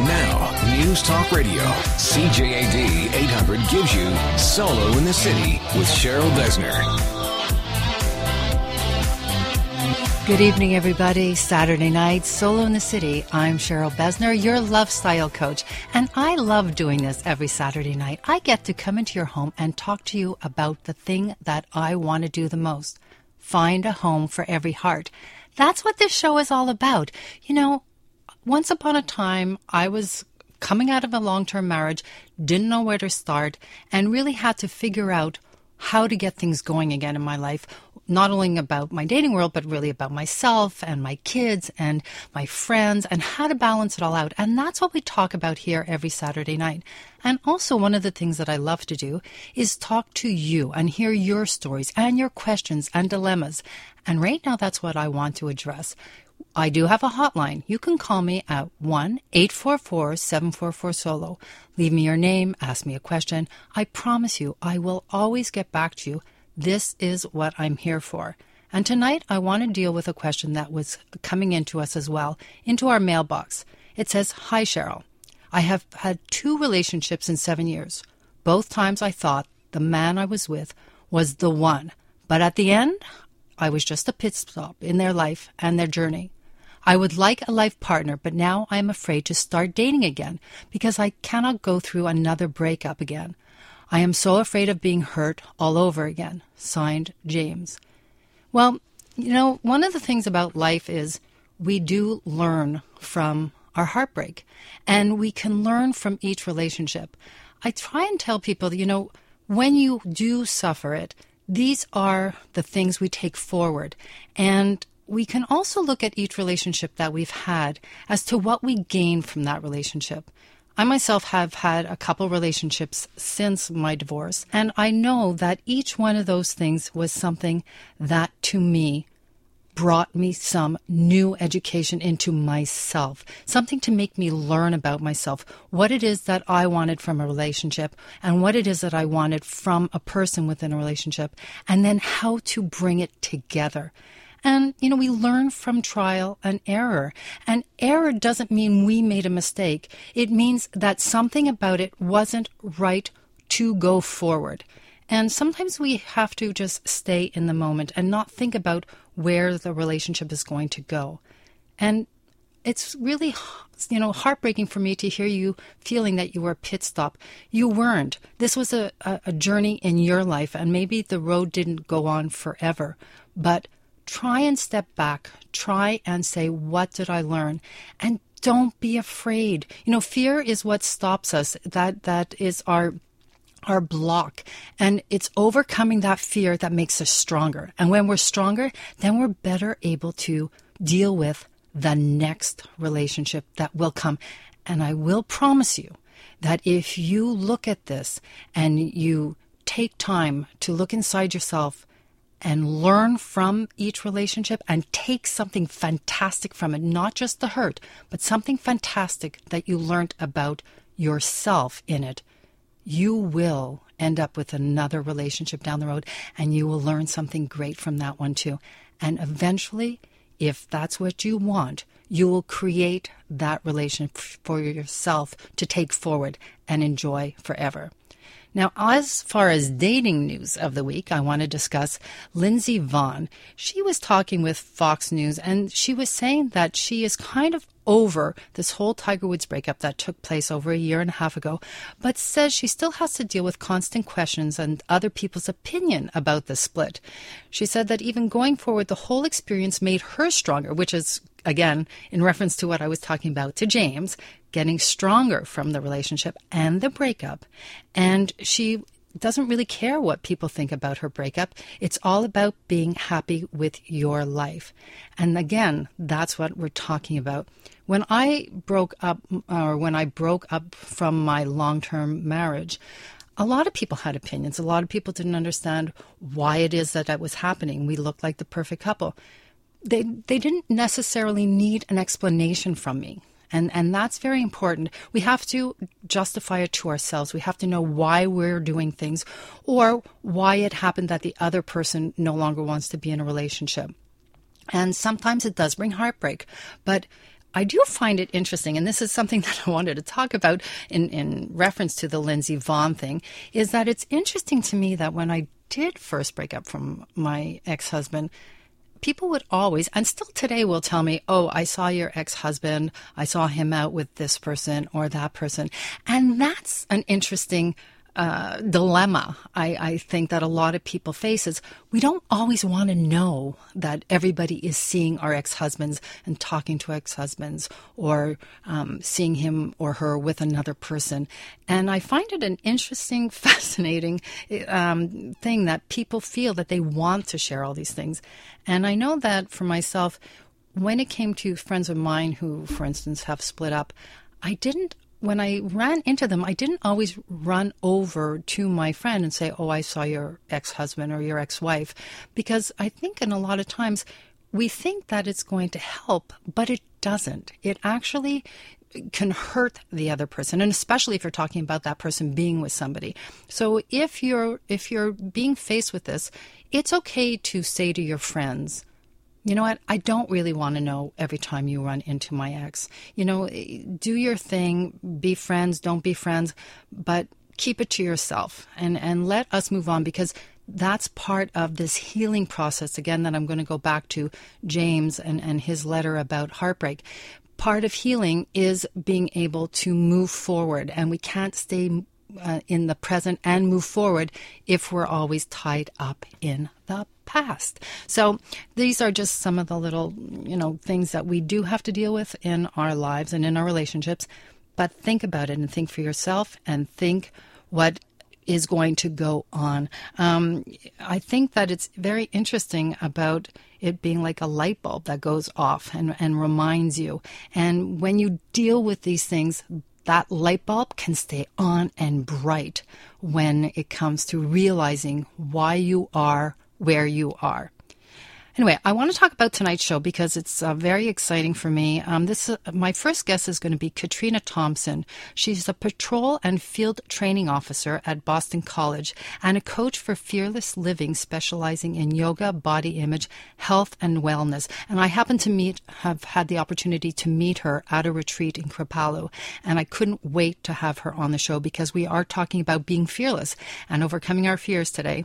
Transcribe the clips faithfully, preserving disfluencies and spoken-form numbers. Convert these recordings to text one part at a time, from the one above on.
Now, News Talk Radio, C J A D eight hundred gives you Solo in the City with Cheryl Besner. Good evening, everybody. Saturday night, Solo in the City. I'm Cheryl Besner, your lifestyle coach, and I love doing this every Saturday night. I get to come into your home and talk to you about the thing that I want to do the most. Find a home for every heart. That's what this show is all about. You know, once upon a time, I was coming out of a long-term marriage, didn't know where to start, and really had to figure out how to get things going again in my life, not only about my dating world, but really about myself and my kids and my friends and how to balance it all out. And that's what we talk about here every Saturday night. And also one of the things that I love to do is talk to you and hear your stories and your questions and dilemmas. And right now, that's what I want to address. I do have a hotline. You can call me at one eight four four, seven four four, SOLO. Leave me your name, ask me a question. I promise you, I will always get back to you. This is what I'm here for. And tonight, I want to deal with a question that was coming into us as well, into our mailbox. It says, "Hi, Cheryl. I have had two relationships in seven years. Both times I thought the man I was with was the one. But at the end, I was just a pit stop in their life and their journey. I would like a life partner, but now I am afraid to start dating again because I cannot go through another breakup again. I am so afraid of being hurt all over again. Signed, James." Well, you know, one of the things about life is we do learn from our heartbreak, and we can learn from each relationship. I try and tell people that, you know, when you do suffer it, these are the things we take forward. And we can also look at each relationship that we've had as to what we gain from that relationship. I myself have had a couple relationships since my divorce, and I know that each one of those things was something that, to me, brought me some new education into myself, something to make me learn about myself, what it is that I wanted from a relationship and what it is that I wanted from a person within a relationship, and then how to bring it together. And, you know, we learn from trial and error. And error doesn't mean we made a mistake. It means that something about it wasn't right to go forward. And sometimes we have to just stay in the moment and not think about where the relationship is going to go. And it's really, you know, heartbreaking for me to hear you feeling that you were a pit stop. You weren't. This was a, a, a journey in your life, and maybe the road didn't go on forever. But try and step back. Try and say, what did I learn? And don't be afraid. You know, fear is what stops us. That that is our... our block, and it's overcoming that fear that makes us stronger. And when we're stronger, then we're better able to deal with the next relationship that will come. And I will promise you that if you look at this and you take time to look inside yourself and learn from each relationship and take something fantastic from it, not just the hurt, but something fantastic that you learned about yourself in it, you will end up with another relationship down the road, and you will learn something great from that one too. And eventually, if that's what you want, you will create that relationship for yourself to take forward and enjoy forever. Now, as far as dating news of the week, I want to discuss Lindsey Vonn. She was talking with Fox News, and she was saying that she is kind of over this whole Tiger Woods breakup that took place over a year and a half ago, but says she still has to deal with constant questions and other people's opinion about the split. She said that even going forward, the whole experience made her stronger, which is, again, in reference to what I was talking about to James, getting stronger from the relationship and the breakup. And she doesn't really care what people think about her breakup. It's all about being happy with your life. And again, that's what we're talking about. When I broke up, or when I broke up from my long-term marriage, a lot of people had opinions. A lot of people didn't understand why it is that that was happening. We looked like the perfect couple. They they didn't necessarily need an explanation from me. And and that's very important. We have to justify it to ourselves. We have to know why we're doing things, or why it happened that the other person no longer wants to be in a relationship. And sometimes it does bring heartbreak. But I do find it interesting, and this is something that I wanted to talk about in, in reference to the Lindsey Vonn thing, is that it's interesting to me that when I did first break up from my ex-husband, people would always, and still today will tell me, oh, I saw your ex-husband, I saw him out with this person or that person. And that's an interesting uh, dilemma I, I think that a lot of people face is we don't always want to know that everybody is seeing our ex-husbands and talking to ex-husbands or um, seeing him or her with another person. And I find it an interesting, fascinating um, thing that people feel that they want to share all these things. And I know that for myself, when it came to friends of mine who, for instance, have split up, I didn't When I ran into them, I didn't always run over to my friend and say, oh, I saw your ex-husband or your ex-wife, because I think in a lot of times we think that it's going to help, but it doesn't. It actually can hurt the other person, and especially if you're talking about that person being with somebody. So if you're if you're being faced with this, it's okay to say to your friends, you know what, I don't really want to know every time you run into my ex. You know, do your thing, be friends, don't be friends, but keep it to yourself and, and let us move on, because that's part of this healing process, again, that I'm going to go back to James and, and his letter about heartbreak. Part of healing is being able to move forward, and we can't stay uh, in the present and move forward if we're always tied up in the past. So these are just some of the little, you know, things that we do have to deal with in our lives and in our relationships. But think about it and think for yourself and think what is going to go on. Um, I think that it's very interesting about it being like a light bulb that goes off and, and reminds you. And when you deal with these things, that light bulb can stay on and bright when it comes to realizing why you are where you are. Anyway, I want to talk about tonight's show because it's uh, very exciting for me. Um, this uh, my first guest is going to be Katrina Thompson. She's a patrol and field training officer at Boston College and a coach for Fearless Living, specializing in yoga, body image, health, and wellness. And I happened to meet, have had the opportunity to meet her at a retreat in Kripalu, and I couldn't wait to have her on the show because we are talking about being fearless and overcoming our fears today.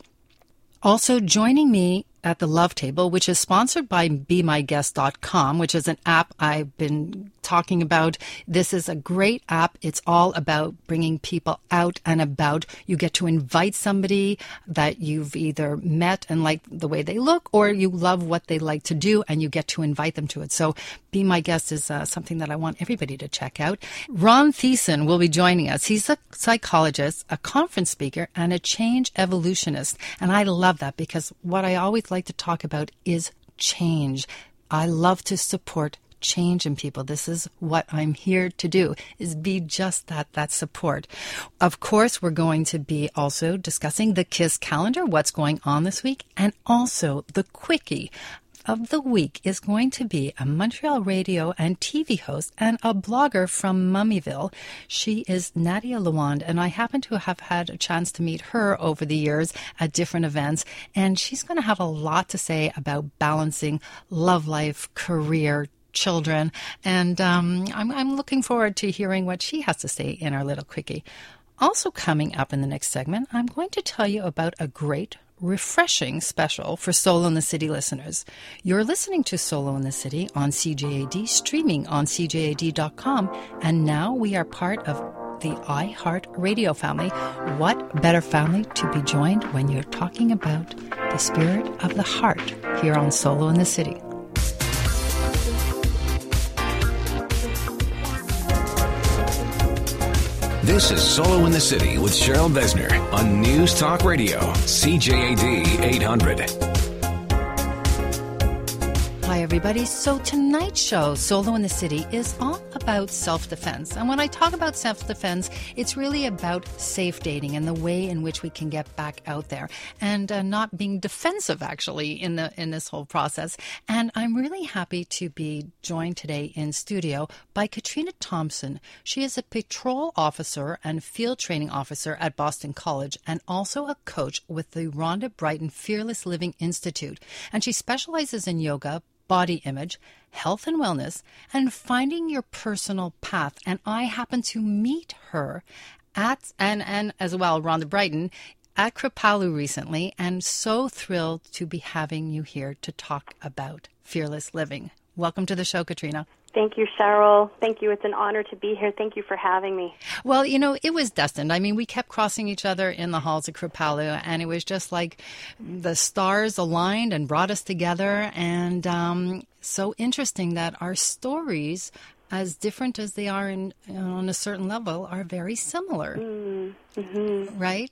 Also joining me at the Love Table, which is sponsored by Be My Guest dot com, which is an app I've been talking about. This is a great app. It's all about bringing people out and about. You get to invite somebody that you've either met and like the way they look, or you love what they like to do, and you get to invite them to it. So Be My Guest is uh, something that I want everybody to check out. Ron Thiessen will be joining us. He's a psychologist, a conference speaker, and a change evolutionist. And I love that because what I always like to talk about is change. I love to support change in people. This is what I'm here to do, is be just that, that support. Of course, we're going to be also discussing the KISS calendar, what's going on this week, and also the quickie of the week is going to be a Montreal radio and T V host and a blogger from Mommyville. She is Nadia Lawand, and I happen to have had a chance to meet her over the years at different events, and she's going to have a lot to say about balancing love life, career, children, and um, I'm, I'm looking forward to hearing what she has to say in our little quickie. Also coming up in the next segment, I'm going to tell you about a great refreshing special for Solo in the City listeners. You're listening to Solo in the City on C J A D, streaming on C J A D dot com, and now we are part of the iHeartRadio family. What better family to be joined when you're talking about the spirit of the heart here on Solo in the City. This is Solo in the City with Cheryl Besner on News Talk Radio, C J A D eight hundred. Hi, everybody. So tonight's show, Solo in the City, is all about self-defense. And when I talk about self-defense, it's really about safe dating and the way in which we can get back out there and uh, not being defensive, actually, in the in this whole process. And I'm really happy to be joined today in studio by Katrina Thompson. She is a patrol officer and field training officer at Boston College and also a coach with the Rhonda Britten Fearless Living Institute. And she specializes in yoga, body image, health and wellness, and finding your personal path. And I happened to meet her at, and, and as well, Rhonda Britten, at Kripalu recently, and so thrilled to be having you here to talk about Fearless Living. Welcome to the show, Katrina. Thank you, Cheryl. Thank you. It's an honor to be here. Thank you for having me. Well, you know, it was destined. I mean, we kept crossing each other in the halls of Kripalu, and it was just like the stars aligned and brought us together. And um, so interesting that our stories, as different as they are in, on a certain level, are very similar. Mm-hmm. Right?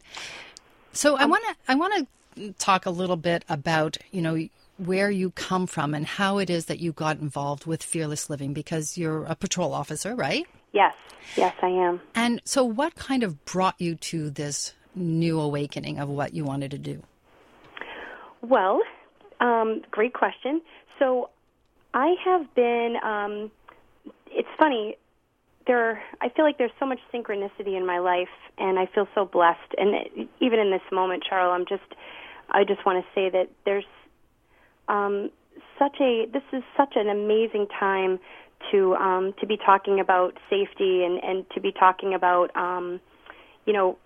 So I want to I want to talk a little bit about, you know, where you come from and how it is that you got involved with Fearless Living, because you're a patrol officer, right? Yes. Yes, I am. And so what kind of brought you to this new awakening of what you wanted to do? Well, um, great question. So I have been, um, it's funny, there, I feel like there's so much synchronicity in my life, and I feel so blessed. And even in this moment, Charles, I'm just, I just want to say that there's, Um, such a this is such an amazing time to um, to be talking about safety and, and to be talking about um, you know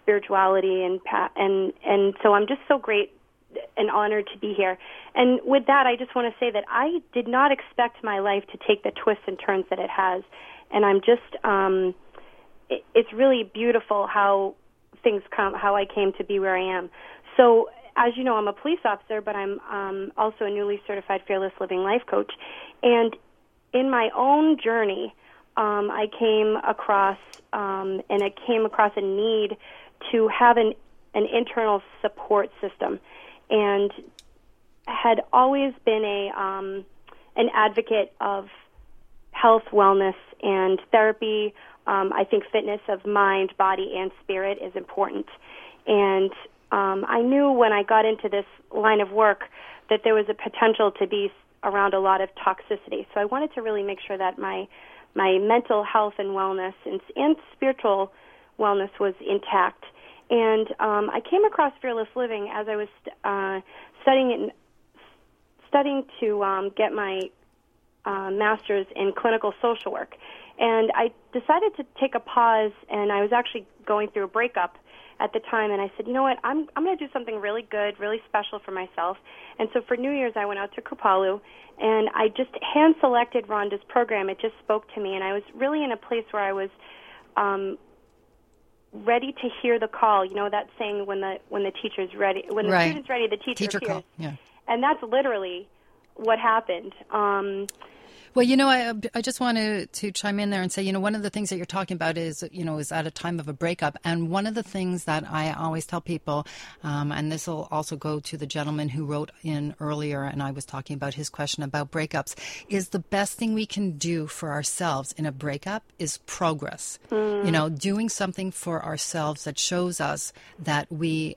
spirituality and and and so I'm just so great and honored to be here. And with that, I just want to say that I did not expect my life to take the twists and turns that it has, and I'm just um, it, it's really beautiful how things come how I came to be where I am. So, as you know, I'm a police officer, but I'm um, also a newly certified Fearless Living life coach. And in my own journey, um, I came across um, and I came across a need to have an an internal support system, and had always been a um, an advocate of health, wellness, and therapy. Um, I think fitness of mind, body, and spirit is important, and Um, I knew when I got into this line of work that there was a potential to be around a lot of toxicity. So I wanted to really make sure that my my mental health and wellness and, and spiritual wellness was intact. And um, I came across Fearless Living as I was uh, studying in, studying to um, get my uh, master's in clinical social work. And I decided to take a pause, and I was actually going through a breakup at the time, and I said, you know what, I'm I'm going to do something really good, really special for myself. And so for New Year's, I went out to Kripalu, and I just hand-selected Rhonda's program. It just spoke to me, and I was really in a place where I was um, ready to hear the call. You know that saying, when the when the teacher's ready, when the right. student's ready, the teacher, teacher hears. Call. Yeah. And that's literally what happened. Um, Well, you know, I, I just want to, to chime in there and say, you know, one of the things that you're talking about is, you know, is at a time of a breakup. And one of the things that I always tell people, um, and this will also go to the gentleman who wrote in earlier, and I was talking about his question about breakups, is the best thing we can do for ourselves in a breakup is progress. Mm. You know, doing something for ourselves that shows us that we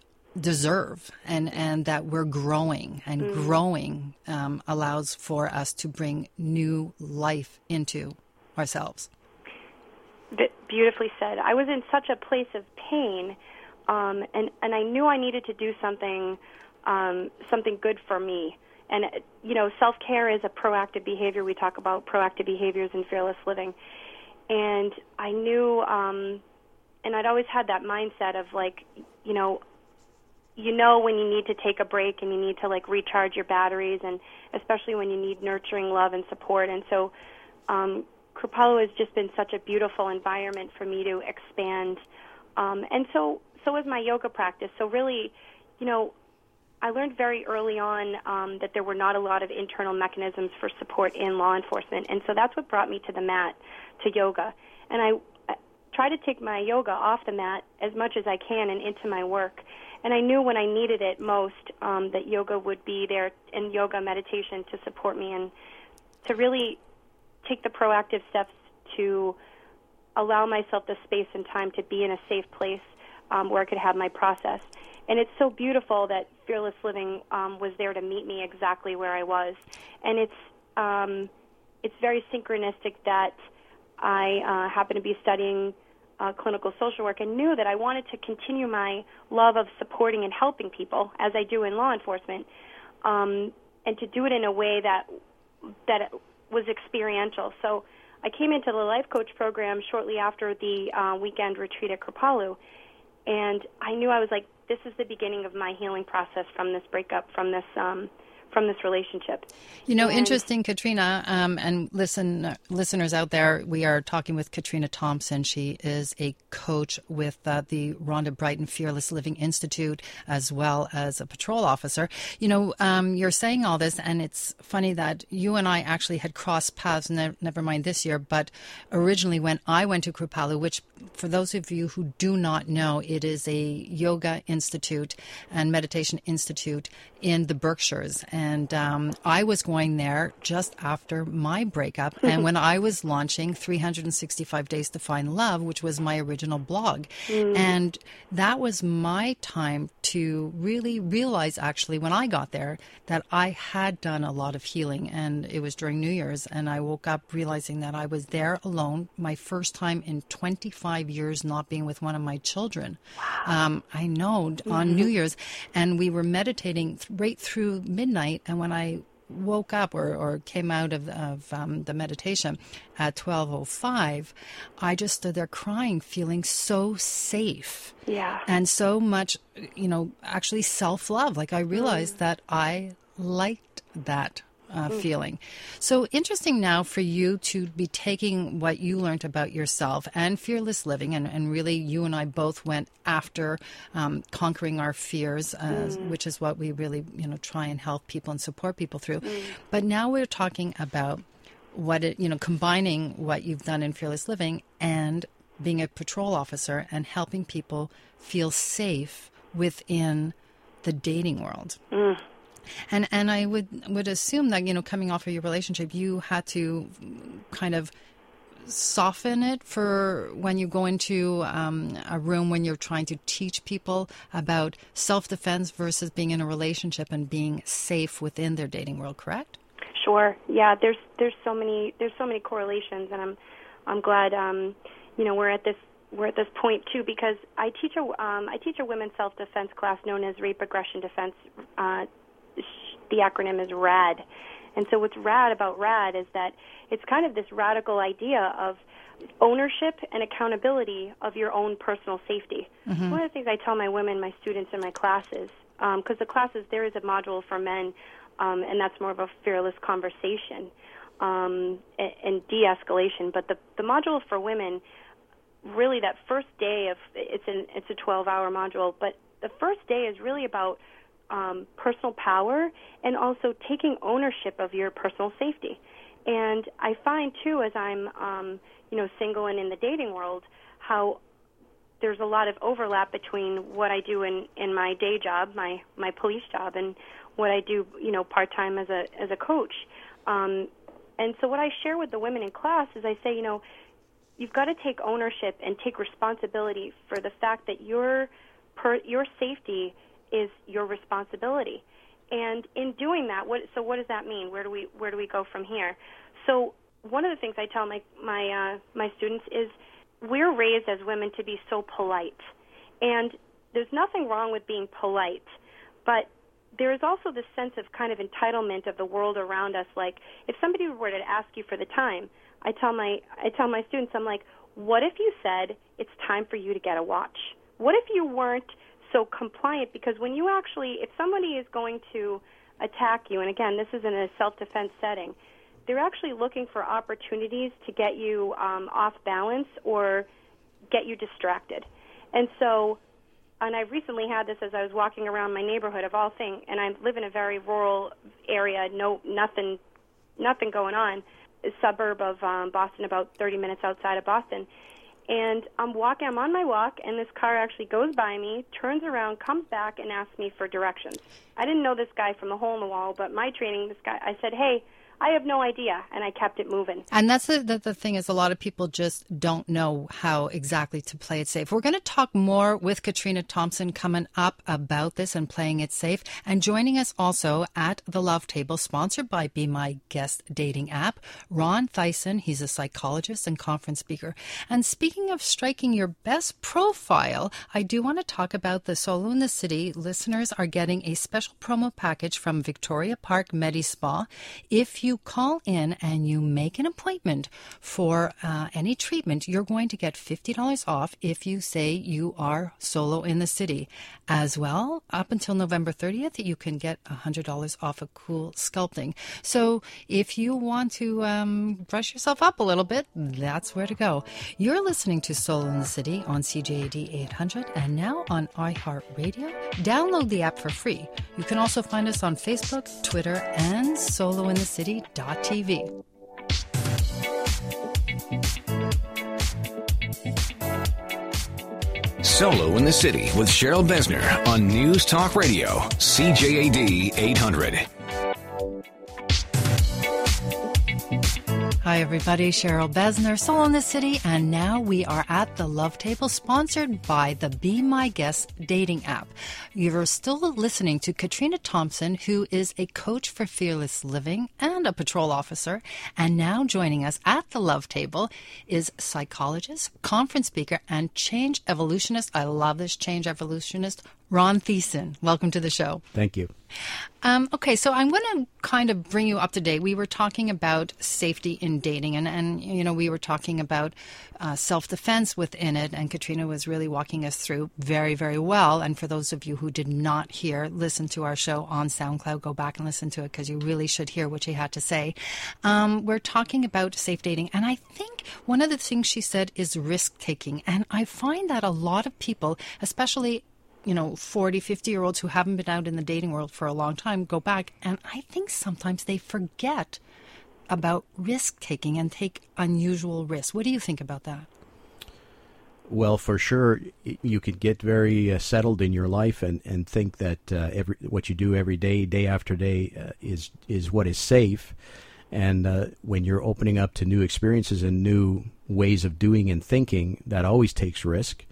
deserve and and that we're growing and mm. growing um, allows for us to bring new life into ourselves. Beautifully said. I was in such a place of pain, um, and and I knew I needed to do something um, something good for me. And you know, self-care is a proactive behavior. We talk about proactive behaviors in Fearless Living, and I knew, um, and I'd always had that mindset of like, you know. You know when you need to take a break and you need to, like, recharge your batteries, and especially when you need nurturing love and support. And so um, Kripalu has just been such a beautiful environment for me to expand. Um, and so so is my yoga practice. So really, you know, I learned very early on um, that there were not a lot of internal mechanisms for support in law enforcement. And so that's what brought me to the mat, to yoga. And I try to take my yoga off the mat as much as I can and into my work. And I knew when I needed it most um, that yoga would be there, and yoga meditation to support me and to really take the proactive steps to allow myself the space and time to be in a safe place um, where I could have my process. And it's so beautiful that Fearless Living um, was there to meet me exactly where I was. And it's um, it's very synchronistic that I uh, happen to be studying Uh, clinical social work, and knew that I wanted to continue my love of supporting and helping people, as I do in law enforcement, um, and to do it in a way that that was experiential. So I came into the life coach program shortly after the uh, weekend retreat at Kripalu, and I knew I was like, this is the beginning of my healing process from this breakup, from this um, from this relationship. You know, and, interesting, Katrina, um, and listen, uh, listeners out there, we are talking with Katrina Thompson. She is a coach with uh, the Rhonda Britten Fearless Living Institute, as well as a patrol officer. You know, um, you're saying all this, and it's funny that you and I actually had crossed paths, ne- never mind this year, but originally when I went to Kripalu, which for those of you who do not know, it is a yoga institute and meditation institute in the Berkshires. And um, I was going there just after my breakup and when I was launching three sixty-five Days to Find Love, which was my original blog. Mm. And that was my time to really realize, actually, when I got there, that I had done a lot of healing. And it was during New Year's, and I woke up realizing that I was there alone, my first time in twenty-five years not being with one of my children. Wow. Um, I know, mm-hmm. on New Year's. And we were meditating right through midnight. And when I woke up or, or came out of, of um, the meditation at twelve oh five, I just stood there crying, feeling so safe. Yeah. And so much, you know, actually self-love. Like, I realized mm. that I liked that uh, mm. feeling. So interesting now for you to be taking what you learned about yourself and fearless living, and, and really you and I both went after um, conquering our fears, uh, mm. which is what we really, you know, try and help people and support people through. Mm. But now we're talking about what it, you know, combining what you've done in fearless living and being a patrol officer and helping people feel safe within the dating world. Mm. And and I would would assume that, you know, coming off of your relationship, you had to kind of soften it for when you go into um, a room when you're trying to teach people about self-defense versus being in a relationship and being safe within their dating world, correct? Sure. Yeah. There's there's so many there's so many correlations, and I'm I'm glad um, you know we're at this we're at this point too, because I teach a um, I teach a women's self-defense class known as rape aggression defense. Uh, The acronym is RAD. And so what's rad about RAD is that it's kind of this radical idea of ownership and accountability of your own personal safety. Mm-hmm. One of the things I tell my women, my students in my classes, because um, the classes, there is a module for men, um, and that's more of a fearless conversation um, and, and de-escalation. But the, the module for women, really that first day, of it's, an, it's a twelve-hour module, but the first day is really about Um, personal power and also taking ownership of your personal safety. And I find too, as I'm um, you know single and in the dating world, how there's a lot of overlap between what I do in, in my day job, my, my police job, and what I do you know part time as a as a coach. Um, and so what I share with the women in class is I say you know you've got to take ownership and take responsibility for the fact that your per, your safety is your responsibility. And in doing that, what so what does that mean? Where do we where do we go from here? So one of the things I tell my my uh, my students is we're raised as women to be so polite. And there's nothing wrong with being polite, but there is also this sense of kind of entitlement of the world around us. Like, if somebody were to ask you for the time, I tell my I tell my students, I'm like, what if you said it's time for you to get a watch? What if you weren't so compliant? Because when you actually, if somebody is going to attack you, and again, this is in a self-defense setting, they're actually looking for opportunities to get you um, off balance or get you distracted. And so, and I recently had this as I was walking around my neighborhood of all things, and I live in a very rural area, no, nothing, nothing going on, a suburb of um, Boston, about thirty minutes outside of Boston. And I'm walking, I'm on my walk, and this car actually goes by me, turns around, comes back, and asks me for directions. I didn't know this guy from a hole in the wall, but my training, this guy, I said, hey, I have no idea, and I kept it moving. And that's the, the, the thing is a lot of people just don't know how exactly to play it safe. We're going to talk more with Katrina Thompson coming up about this and playing it safe. And joining us also at the Love Table, sponsored by Be My Guest dating app, Ron Thiessen. He's a psychologist and conference speaker. And speaking of striking your best profile, I do want to talk about the Solo in the City. Listeners are getting a special promo package from Victoria Park Medi Spa. If you you call in and you make an appointment for uh, any treatment, you're going to get fifty dollars off if you say you are solo in the city. As well, up until November thirtieth, you can get one hundred dollars off a cool sculpting. So if you want to um, brush yourself up a little bit, that's where to go. You're listening to Solo in the City on C J A D eight hundred and now on iHeartRadio. Download the app for free. You can also find us on Facebook, Twitter, and solo in the city dot t v. Solo in the City with Cheryl Besner on News Talk Radio, C J A D eight hundred. Hi, everybody. Cheryl Besner, Solo in the City, and now we are at the Love Table, sponsored by the Be My Guest dating app. You're still listening to Katrina Thompson, who is a coach for Fearless Living and a patrol officer, and now joining us at the Love Table is psychologist, conference speaker, and change evolutionist. I love this change evolutionist, Ron Thiessen. Welcome to the show. Thank you. Um, okay, so I'm going to kind of bring you up to date. We were talking about safety in dating, and, and you know, we were talking about uh, self-defense within it, and Katrina was really walking us through very, very well. And for those of you who did not hear, listen to our show on SoundCloud. Go back and listen to it because you really should hear what she had to say. Um, we're talking about safe dating, and I think one of the things she said is risk-taking, and I find that a lot of people, especially you know, forty, fifty-year-olds who haven't been out in the dating world for a long time go back, and I think sometimes they forget about risk-taking and take unusual risks. What do you think about that? Well, for sure, you could get very uh, settled in your life and, and think that uh, every what you do every day, day after day, uh, is, is what is safe. And uh, when you're opening up to new experiences and new ways of doing and thinking, that always takes risk.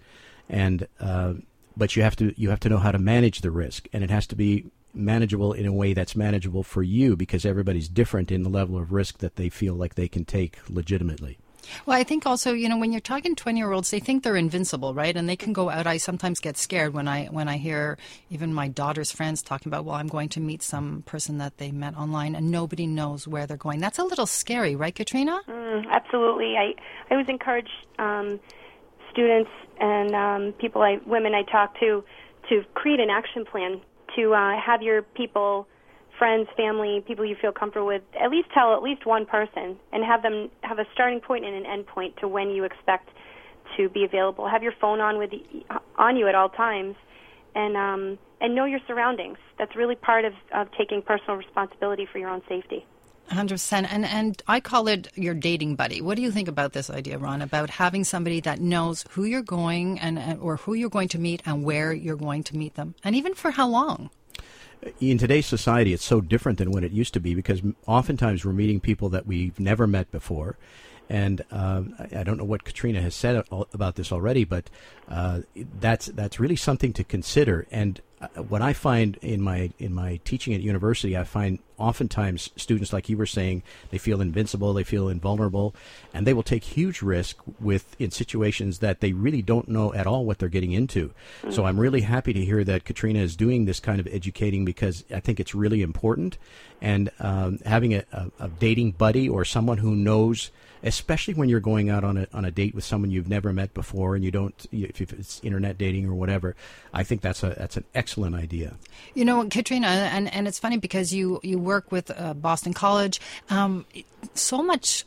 And uh But you have to you have to know how to manage the risk, and it has to be manageable in a way that's manageable for you, because everybody's different in the level of risk that they feel like they can take legitimately. Well, I think also, you know, when you're talking twenty-year-olds, they think they're invincible, right? And they can go out. I sometimes get scared when I when I hear even my daughter's friends talking about, well, I'm going to meet some person that they met online, and nobody knows where they're going. That's a little scary, right, Katrina? Mm, absolutely. I, I was encouraged um, students and um, people, I, women I talk to, to create an action plan, to uh, have your people, friends, family, people you feel comfortable with, at least tell at least one person and have them have a starting point and an end point to when you expect to be available. Have your phone on with on you at all times, and um, and know your surroundings. That's really part of, of taking personal responsibility for your own safety. one hundred percent. And, and I call it your dating buddy. What do you think about this idea, Ron, about having somebody that knows who you're going and or who you're going to meet and where you're going to meet them, and even for how long? In today's society, it's so different than what it used to be, because oftentimes we're meeting people that we've never met before. And um, I don't know what Katrina has said about this already, but uh, that's that's really something to consider. And what I find in my in my teaching at university, I find oftentimes students, like you were saying, they feel invincible, they feel invulnerable, and they will take huge risk with in situations that they really don't know at all what they're getting into. Mm-hmm. So I'm really happy to hear that Katrina is doing this kind of educating, because I think it's really important. And um, having a, a, a dating buddy or someone who knows, especially when you're going out on a on a date with someone you've never met before, and you don't, if it's internet dating or whatever, I think that's a that's an excellent idea. You know, Katrina, and, and it's funny because you, you work with uh, Boston College. Um, so much,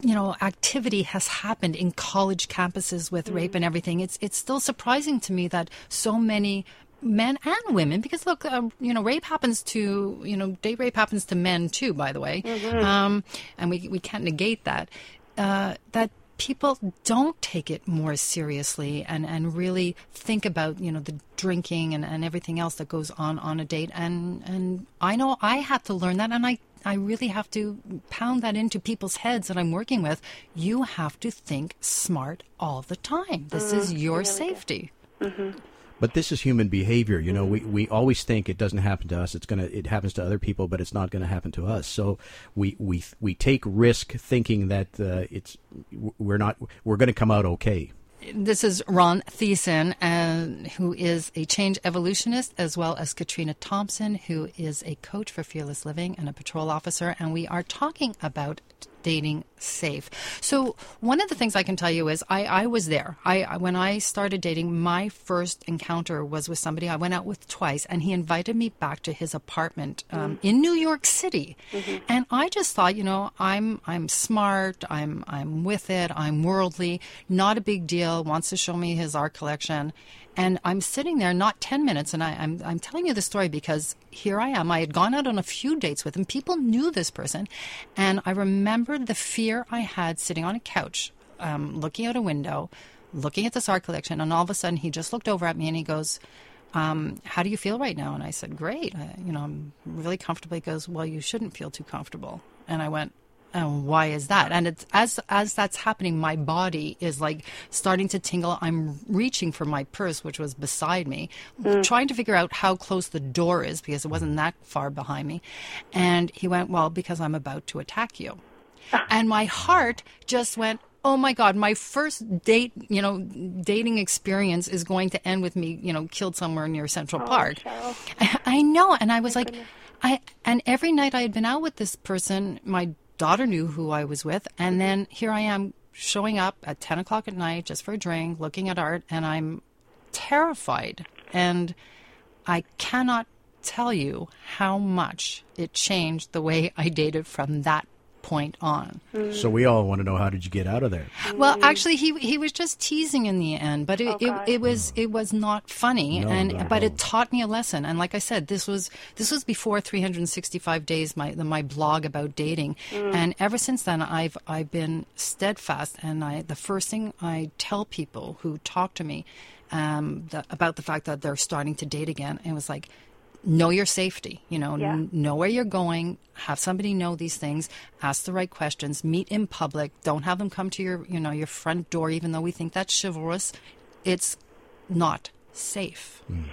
you know, activity has happened in college campuses with mm-hmm. rape and everything. It's it's still surprising to me that so many men and women, because look, uh, you know, rape happens to, you know, date rape happens to men too, by the way. Mm-hmm. Um, and we, we can't negate that, uh, that people don't take it more seriously and, and really think about, you know, the drinking and, and everything else that goes on on a date. And, and I know I had to learn that, and I, I really have to pound that into people's heads that I'm working with. You have to think smart all the time. This mm, is your really safety. Good. Mm-hmm. But this is human behavior. You know, we, we always think it doesn't happen to us. It's gonna, it happens to other people, but it's not going to happen to us. So we we we take risk thinking that uh, it's we're not we're going to come out okay. This is Ron Thiessen, uh, who is a change evolutionist, as well as Katrina Thompson, who is a coach for Fearless Living and a patrol officer, and we are talking about dating safe. So one of the things I can tell you is I, I was there. I when I started dating, my first encounter was with somebody I went out with twice, and he invited me back to his apartment um, mm-hmm. in New York City. Mm-hmm. And I just thought, you know, I'm I'm smart, I'm I'm with it, I'm worldly, not a big deal. Wants to show me his art collection, and I'm sitting there not ten minutes, and I, I'm I'm telling you the story because here I am. I had gone out on a few dates with him. People knew this person, and I remembered the fear I had sitting on a couch, um, looking out a window, looking at this art collection, and all of a sudden he just looked over at me and he goes, um, how do you feel right now? And I said, great. I, you know, I'm really comfortable. He goes, well, you shouldn't feel too comfortable. And I went, and why is that? And it's as as that's happening, my body is like starting to tingle. I'm reaching for my purse, which was beside me, mm. trying to figure out how close the door is because it wasn't that far behind me. And he went, well, because I'm about to attack you. Ah. And my heart just went, oh my God, my first date, you know, dating experience is going to end with me, you know, killed somewhere near Central oh, Park. Cheryl. I, I know. And I was my like, goodness. I, and every night I had been out with this person, my daughter knew who I was with, and then here I am showing up at ten o'clock at night just for a drink, looking at art, and I'm terrified. And I cannot tell you how much it changed the way I dated from that point on. So we all want to know, how did you get out of there? Well, actually, he he was just teasing in the end, but it oh, it, it was it was not funny, no, and no. but it taught me a lesson. And like I said, this was this was before three sixty-five days, my my blog about dating, mm. and ever since then, I've I've been steadfast. And I the first thing I tell people who talk to me um, the, about the fact that they're starting to date again, it was like, know your safety, you know, yeah. know where you're going, have somebody know these things, ask the right questions, meet in public, don't have them come to your, you know, your front door, even though we think that's chivalrous. It's not safe. Mm.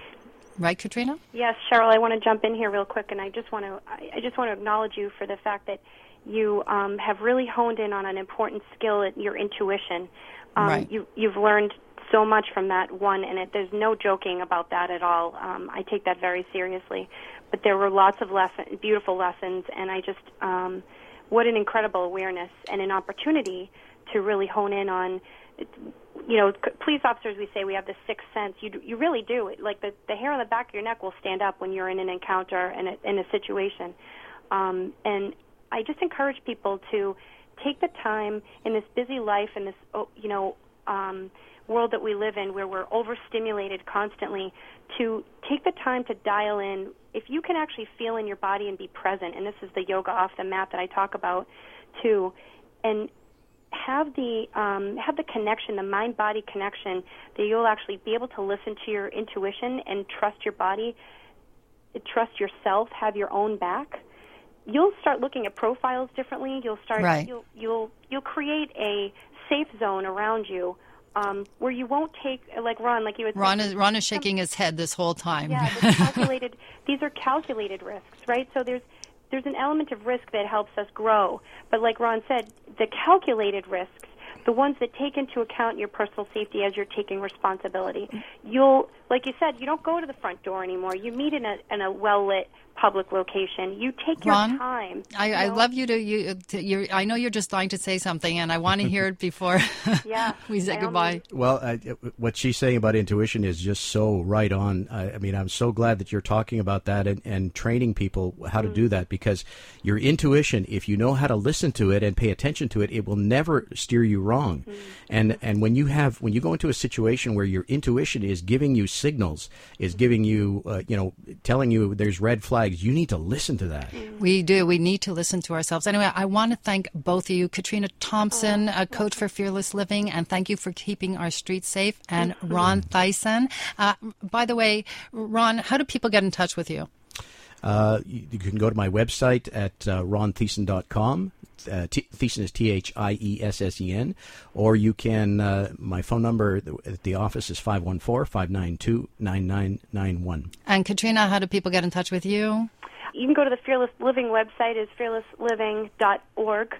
Right, Katrina? Yes, Cheryl, I want to jump in here real quick, and I just want to, I just want to acknowledge you for the fact that you um, have really honed in on an important skill, your intuition. Um, right. You, you've learned so much from that one, and it, there's no joking about that at all. Um, I take that very seriously. But there were lots of lesson, beautiful lessons, and I just, um, what an incredible awareness and an opportunity to really hone in on, you know, police officers, we say we have the sixth sense. You you really do. Like the, the hair on the back of your neck will stand up when you're in an encounter and a, in a situation. Um, and I just encourage people to take the time in this busy life and this, you know, um, world that we live in where we're overstimulated constantly, to take the time to dial in. If you can actually feel in your body and be present, and this is the yoga off the mat that I talk about too, and have the um, have the connection, the mind-body connection, that you'll actually be able to listen to your intuition and trust your body, trust yourself, have your own back. You'll start looking at profiles differently. You'll start right. you'll, you'll you'll create a safe zone around you. Um, where you won't take, like Ron, like you would. Ron is Ron is shaking his head this whole time. Yeah, calculated, these are calculated risks, right? So there's there's an element of risk that helps us grow, but like Ron said, the calculated risks, the ones that take into account your personal safety as you're taking responsibility. You'll, like you said, you don't go to the front door anymore. You meet in a in a well lit public location. You take your Ron, time. I, you know? I love you to you. To, you're, I know you're just dying to say something, and I want to hear it before yeah, we say I goodbye. Only... Well, I, what she's saying about intuition is just so right on. I, I mean, I'm so glad that you're talking about that and, and training people how to mm-hmm. do that, because your intuition, if you know how to listen to it and pay attention to it, it will never steer you wrong. Mm-hmm. And and when you have when you go into a situation where your intuition is giving you signals, is giving you uh, you know telling you there's red flags. You need to listen to that. We do. We need to listen to ourselves. Anyway, I want to thank both of you, Katrina Thompson, a coach for Fearless Living, and thank you for keeping our streets safe, and Ron Thiessen. Uh, by the way, Ron, how do people get in touch with you? Uh, you, you can go to my website at uh, ron thiessen dot com. Uh, T- Thiessen is T H I E S S E N. Or you can, uh, my phone number at the office is five one four, five nine two, nine nine nine one. And Katrina, how do people get in touch with you? You can go to the Fearless Living website, is fearless living dot org.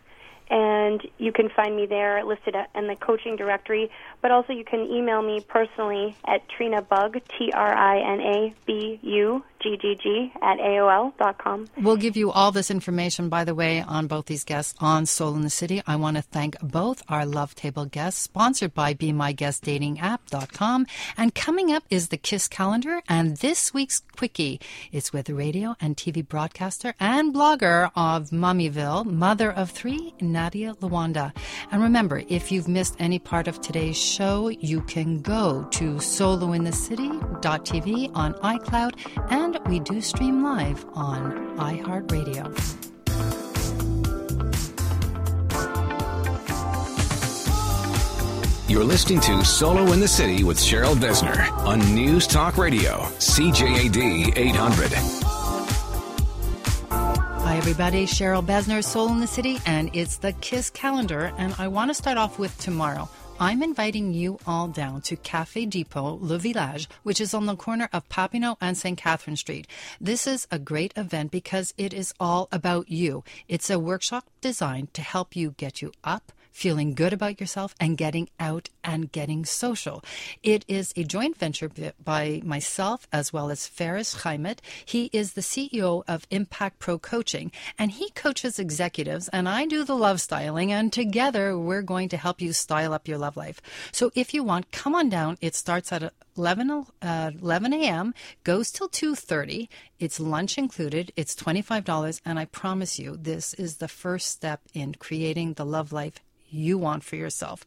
and you can find me there listed in the coaching directory. But also you can email me personally at trinabug, T R I N A B U G G G, at A O L dot com. We'll give you all this information, by the way, on both these guests on Soul in the City. I want to thank both our Love Table guests, sponsored by Be My Guest Dating App dot com. And coming up is the KISS Calendar and this week's Quickie. It's with radio and T V broadcaster and blogger of Mommyville, mother of three, Nadia Lawand. And remember, if you've missed any part of today's show, you can go to solo in the city dot t v on iCloud, and we do stream live on iHeartRadio. You're listening to Solo in the City with Cheryl Besner on News Talk Radio, C J A D eight hundred. Hi, everybody. Cheryl Besner, Soul in the City, and it's the KISS Calendar. And I want to start off with tomorrow. I'm inviting you all down to Café Depot Le Village, which is on the corner of Papineau and Saint Catherine Street. This is a great event because it is all about you. It's a workshop designed to help you get you up, feeling good about yourself, and getting out and getting social. It is a joint venture by myself as well as Ferris Chaimet. He is the C E O of Impact Pro Coaching, and he coaches executives, and I do the love styling, and together we're going to help you style up your love life. So if you want, come on down. It starts at eleven a.m., goes till two thirty. It's lunch included. It's twenty-five dollars, and I promise you, this is the first step in creating the love life you want for yourself.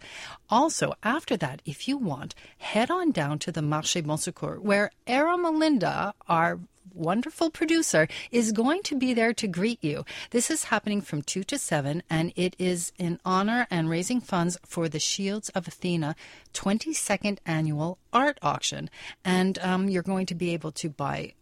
Also, after that, if you want, head on down to the Marché Bon Secours, where Era Melinda, our wonderful producer, is going to be there to greet you. This is happening from two to seven, and it is in honor and raising funds for the Shields of Athena twenty-second Annual Art Auction. And um, you're going to be able to buy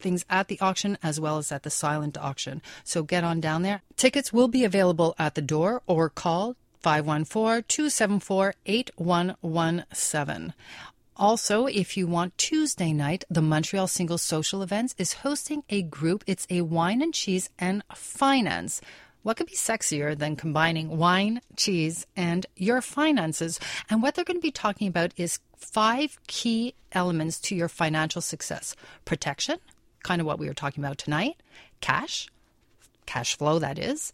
things at the auction as well as at the silent auction. So get on down there. Tickets will be available at the door or call five one four, two seven four, eight one one seven. Also, if you want, Tuesday night, the Montreal Single Social Events is hosting a group. It's a wine and cheese and finance. What could be sexier than combining wine, cheese, and your finances? And what they're going to be talking about is five key elements to your financial success. Protection, kind of what we were talking about tonight. Cash, cash flow, that is.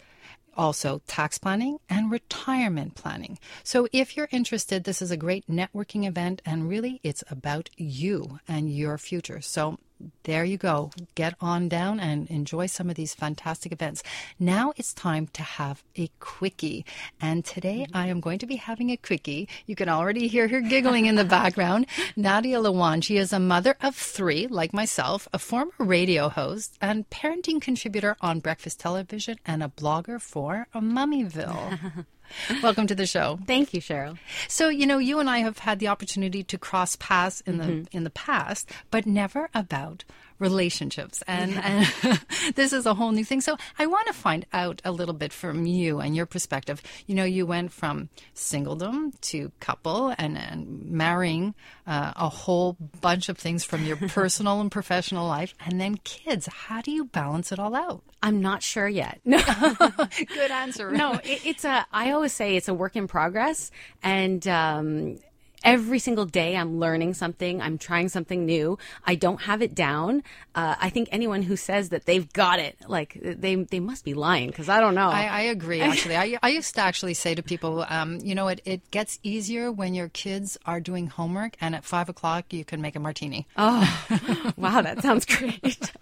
Also, tax planning and retirement planning. So if you're interested, this is a great networking event, and really it's about you and your future. So there you go. Get on down and enjoy some of these fantastic events. Now it's time to have a quickie. And today I am going to be having a quickie. You can already hear her giggling in the background. Nadia Lawand, she is a mother of three, like myself, a former radio host and parenting contributor on breakfast television, and a blogger for Mommyville. Welcome to the show. Thank you, Cheryl. So, you know, you and I have had the opportunity to cross paths in the mm-hmm. in the past, but never about relationships. And, yeah. and this is a whole new thing. So I want to find out a little bit from you and your perspective. You know, you went from singledom to couple and, and marrying uh, a whole bunch of things from your personal and professional life, and then kids. How do you balance it all out? I'm not sure yet. No. Good answer. No, it, it's a, I always say it's a work in progress. And, um, every single day I'm learning something. I'm trying something new. I don't have it down. Uh, I think anyone who says that they've got it, like they they must be lying, because I don't know. I, I agree, actually. I, I used to actually say to people, um, you know, it, it gets easier when your kids are doing homework, and at five o'clock you can make a martini. Oh, wow, that sounds great.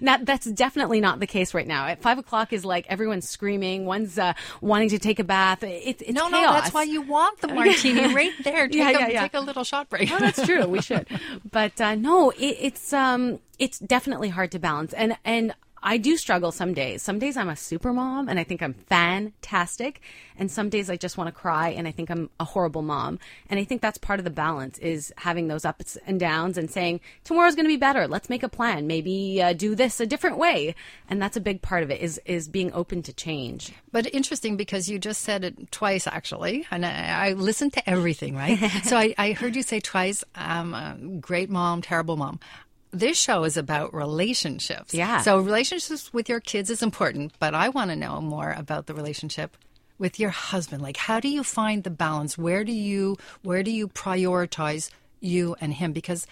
Now, that's definitely not the case right now. At five o'clock is like everyone's screaming, one's uh, wanting to take a bath. It, it's no, chaos. No, that's why you want the martini right there. Take, yeah, yeah, a, yeah. take a little shot break. No, that's true. We should. But uh, no, it, it's um, it's definitely hard to balance, and and I do struggle some days. Some days I'm a super mom and I think I'm fantastic, and some days I just want to cry and I think I'm a horrible mom. And I think that's part of the balance, is having those ups and downs and saying, tomorrow's going to be better. Let's make a plan. Maybe uh, do this a different way. And that's a big part of it, is is being open to change. But interesting, because you just said it twice, actually. And I, I listened to everything, right? So I, I heard you say twice, I'm a great mom, terrible mom. This show is about relationships. Yeah. So relationships with your kids is important, but I want to know more about the relationship with your husband? Like, how do you find the balance? Where do you where do you prioritize you and him? Because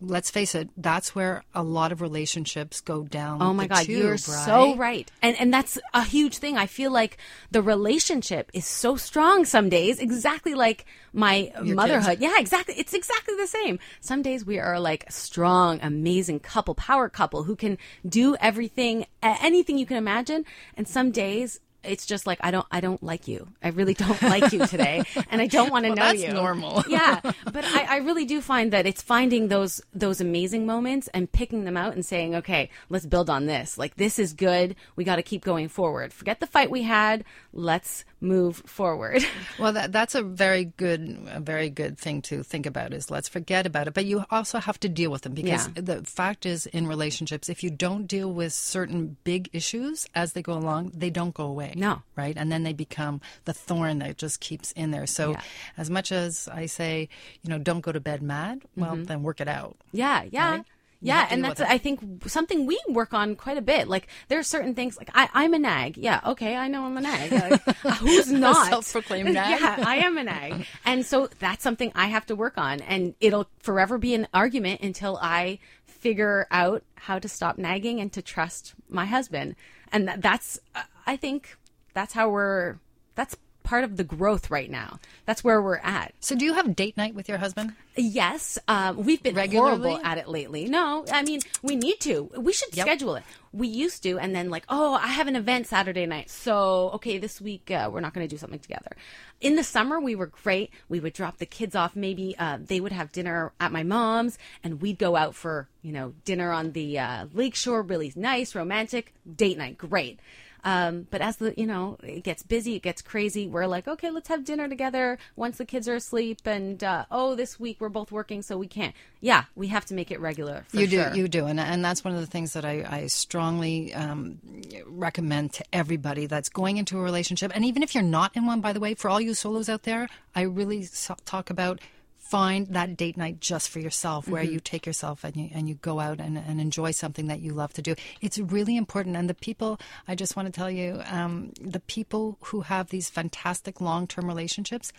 let's face it, that's where a lot of relationships go down. Oh my the God, tube, you're right? So right. And and that's a huge thing. I feel like the relationship is so strong some days, exactly like my Your motherhood. Kids. Yeah, exactly. It's exactly the same. Some days we are like a strong, amazing couple, power couple who can do everything, anything you can imagine. And some days it's just like, I don't, I don't like you. I really don't like you today. And I don't want to well, know that's you. That's normal. Yeah. But I, I really do find that it's finding those, those amazing moments and picking them out and saying, okay, let's build on this. Like, this is good. We got to keep going forward. Forget the fight we had. Let's move forward. Well, that, that's a very good, a very good thing to think about, is let's forget about it. But you also have to deal with them, because yeah. the fact is, in relationships, if you don't deal with certain big issues as they go along, they don't go away. No. Right? And then they become the thorn that just keeps in there. So yeah. as much as I say, you know, don't go to bed mad, well, mm-hmm. then work it out. Yeah. Yeah. Right? Yeah, and that's, I think, something we work on quite a bit. Like, there are certain things, like, I, I'm a nag. Yeah, okay, I know I'm a nag. Like, who's not? A self-proclaimed nag. Yeah, I am a nag. And so that's something I have to work on. And it'll forever be an argument until I figure out how to stop nagging and to trust my husband. And that's, I think, that's how we're, that's part of the growth right now. That's where we're at. So do you have date night with your husband? Yes. Um, we've been Regularly? horrible at it lately. No, I mean, we need to. We should yep. schedule it. We used to. And then like, oh, I have an event Saturday night. So, okay, this week uh, we're not going to do something together. In the summer, we were great. We would drop the kids off. Maybe uh, they would have dinner at my mom's and we'd go out for, you know, dinner on the uh, lakeshore. Really nice, romantic. Date night. Great. Um, but as the, you know, it gets busy, it gets crazy. We're like, okay, let's have dinner together once the kids are asleep. And, uh, oh, this week we're both working, so we can't. Yeah, we have to make it regular. For you do. Sure. You do. And, and that's one of the things that I, I strongly um, recommend to everybody that's going into a relationship. And even if you're not in one, by the way, for all you solos out there, I really so- talk about find that date night just for yourself, where mm-hmm. you take yourself and you and you go out and, and enjoy something that you love to do. It's really important. And the people, I just want to tell you, um, the people who have these fantastic long-term relationships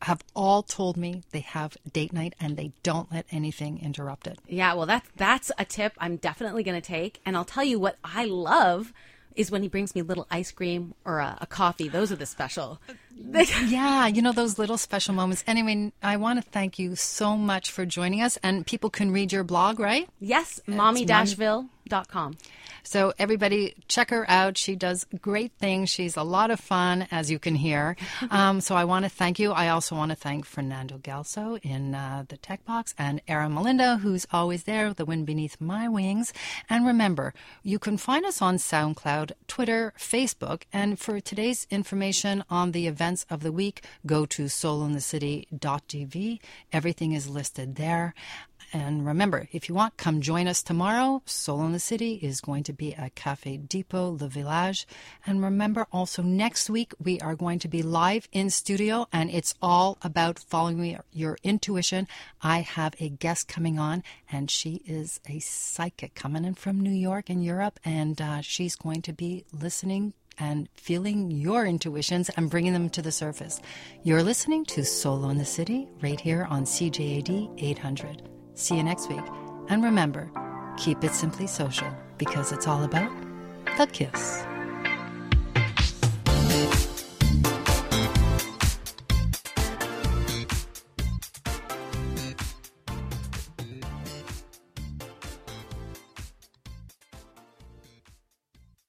have all told me they have date night and they don't let anything interrupt it. Yeah, well, that's, that's a tip I'm definitely going to take. And I'll tell you what I love is when he brings me little ice cream or a, a coffee. Those are the special. Yeah, you know, those little special moments. Anyway, I want to thank you so much for joining us. And people can read your blog, right? Yes, mommy dash ville dot com. So everybody, check her out. She does great things. She's a lot of fun, as you can hear. Um, so I want to thank you. I also want to thank Fernando Galso in uh, the Tech Box, and Erin Melinda, who's always there, the wind beneath my wings. And remember, you can find us on SoundCloud, Twitter, Facebook. And for today's information on the events of the week, go to soul in the city dot t v. Everything is listed there. And remember, if you want, come join us tomorrow. Soul in the City is going to be at Café Depot Le Village. And remember also, next week we are going to be live in studio, and it's all about following your intuition. I have a guest coming on, and she is a psychic coming in from New York and Europe, and uh, she's going to be listening and feeling your intuitions and bringing them to the surface. You're listening to Soul in the City right here on C J A D eight hundred. See you next week. And remember, keep it simply social, because it's all about the kiss.